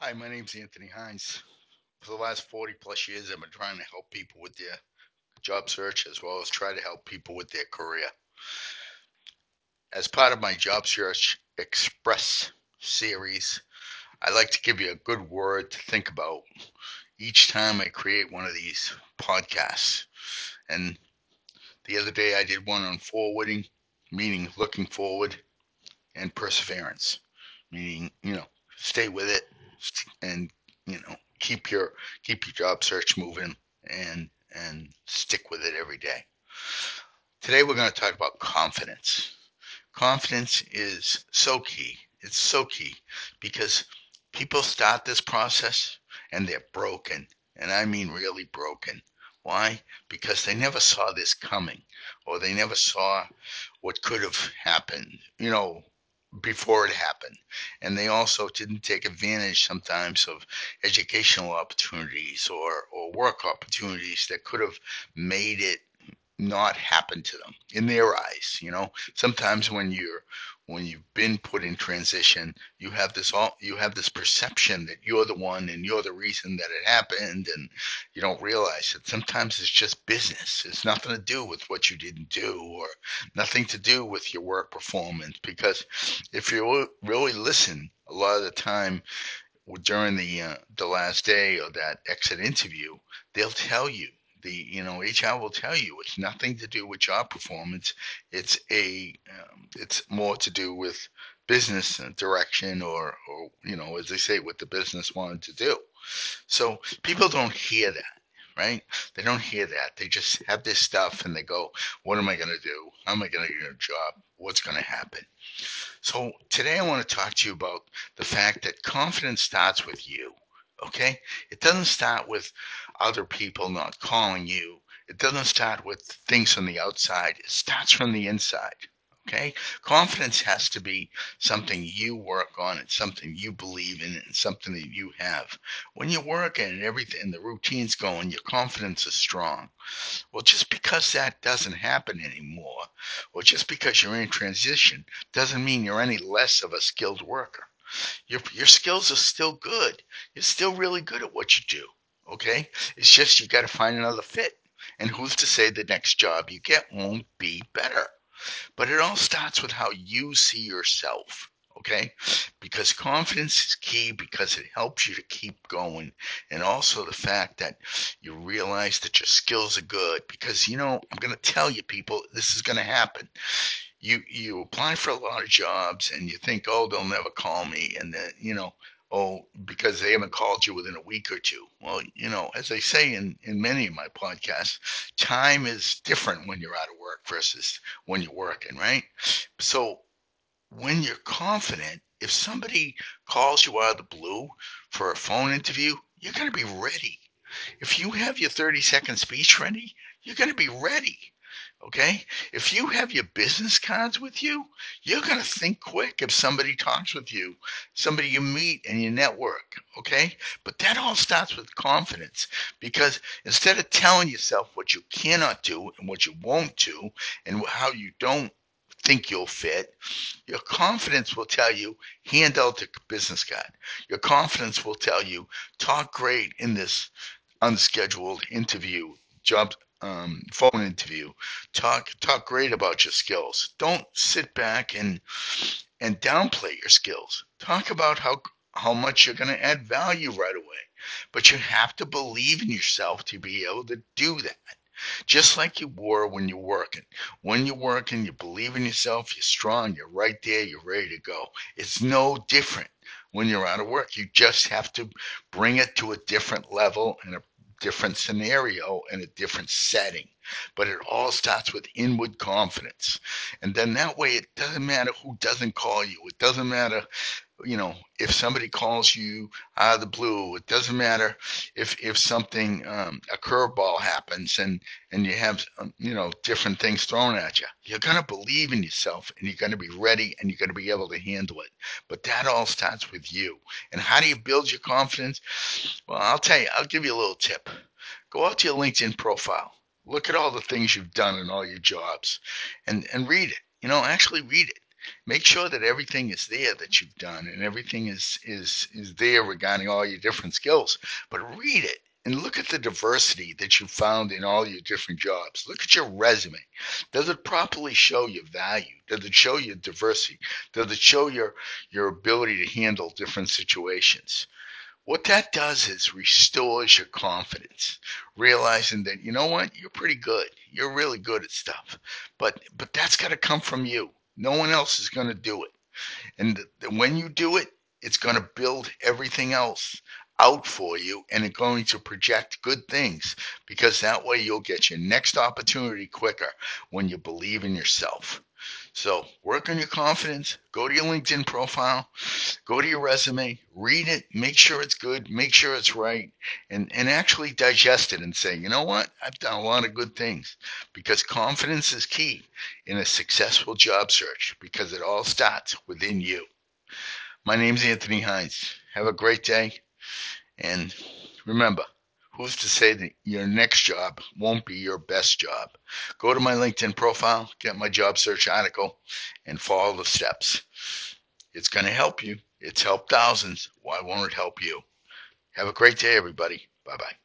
Hi, my name's Anthony Hines. For the last 40 plus years, I've been trying to help people with their job search as well as try to help people with their career. As part of my Job Search Express series, I like to give you a good word to think about each time I create one of these podcasts. And the other day I did one on forwarding, meaning looking forward, and perseverance, meaning, stay with it. And keep your job search moving and stick with it every day. Today we're going to talk about confidence. Confidence is so key. It's so key because people start this process and they're broken, and I mean really broken. Why? Because they never saw this coming, or they never saw what could have happened, before it happened. And they also didn't take advantage sometimes of educational opportunities or work opportunities that could have made it not happen to them in their eyes. Sometimes when you've been put in transition, you have this perception that you're the one and you're the reason that it happened, and you don't realize that sometimes it's just business. It's nothing to do with what you didn't do or nothing to do with your work performance, because if you really listen, a lot of the time during the last day or that exit interview, they'll tell you. HR will tell you it's nothing to do with job performance. It's more to do with business direction or as they say, what the business wanted to do. So people don't hear that, right? They don't hear that. They just have this stuff and they go, what am I going to do? How am I going to get a job? What's going to happen? So today I want to talk to you about the fact that confidence starts with you. Okay? It doesn't start with other people not calling you. It doesn't start with things on the outside. It starts from the inside. Okay? Confidence has to be something you work on. It's something you believe in and something that you have. When you're working and everything, and the routine's going, your confidence is strong. Well, just because that doesn't happen anymore, or just because you're in transition, doesn't mean you're any less of a skilled worker. Your skills are still good. You're still really good at what you do, okay? It's just you got to find another fit. And who's to say the next job you get won't be better? But it all starts with how you see yourself, okay? Because confidence is key, because it helps you to keep going. And also the fact that you realize that your skills are good, because, I'm going to tell you people, this is going to happen. You apply for a lot of jobs and you think, oh, they'll never call me. And then, because they haven't called you within a week or two. Well, as I say in many of my podcasts, time is different when you're out of work versus when you're working, right? So when you're confident, if somebody calls you out of the blue for a phone interview, you're going to be ready. If you have your 30-second speech ready, you're going to be ready. Okay? If you have your business cards with you, you're going to think quick if somebody talks with you, somebody you meet and you network. Okay? But that all starts with confidence, because instead of telling yourself what you cannot do and what you won't do and how you don't think you'll fit, your confidence will tell you, hand out the business card. Your confidence will tell you, talk great in this unscheduled interview, phone interview. Talk great about your skills. Don't sit back and downplay your skills. Talk about how much you're going to add value right away. But you have to believe in yourself to be able to do that. Just like you were when you're working. When you're working, you believe in yourself, you're strong, you're right there, you're ready to go. It's no different when you're out of work. You just have to bring it to a different level and a different scenario and a different setting, but it all starts with inward confidence. And then that way, it doesn't matter who doesn't call you. It doesn't matter, if somebody calls you out of the blue. It doesn't matter if something, a curveball happens and you have, different things thrown at you. You're going to believe in yourself and you're going to be ready and you're going to be able to handle it. But that all starts with you. And how do you build your confidence? Well, I'll give you a little tip. Go out to your LinkedIn profile. Look at all the things you've done in all your jobs and read it. Actually read it. make sure that everything is there that you've done and everything is there regarding all your different skills. But read it and look at the diversity that you found in all your different jobs. Look at your resume. Does it properly show your value? Does it show your diversity? Does it show your ability to handle different situations? What that does is restores your confidence, realizing that, you know what, you're pretty good. You're really good at stuff. But that's got to come from you. No one else is going to do it. And when you do it, it's going to build everything else out for you, and it's going to project good things, because that way you'll get your next opportunity quicker when you believe in yourself. So work on your confidence, go to your LinkedIn profile, go to your resume, read it, make sure it's good, make sure it's right, and actually digest it and say, you know what, I've done a lot of good things, because confidence is key in a successful job search, because it all starts within you. My name's Anthony Hines. Have a great day, and remember, who's to say that your next job won't be your best job? Go to my LinkedIn profile, get my job search article, and follow the steps. It's going to help you. It's helped thousands. Why won't it help you? Have a great day, everybody. Bye-bye.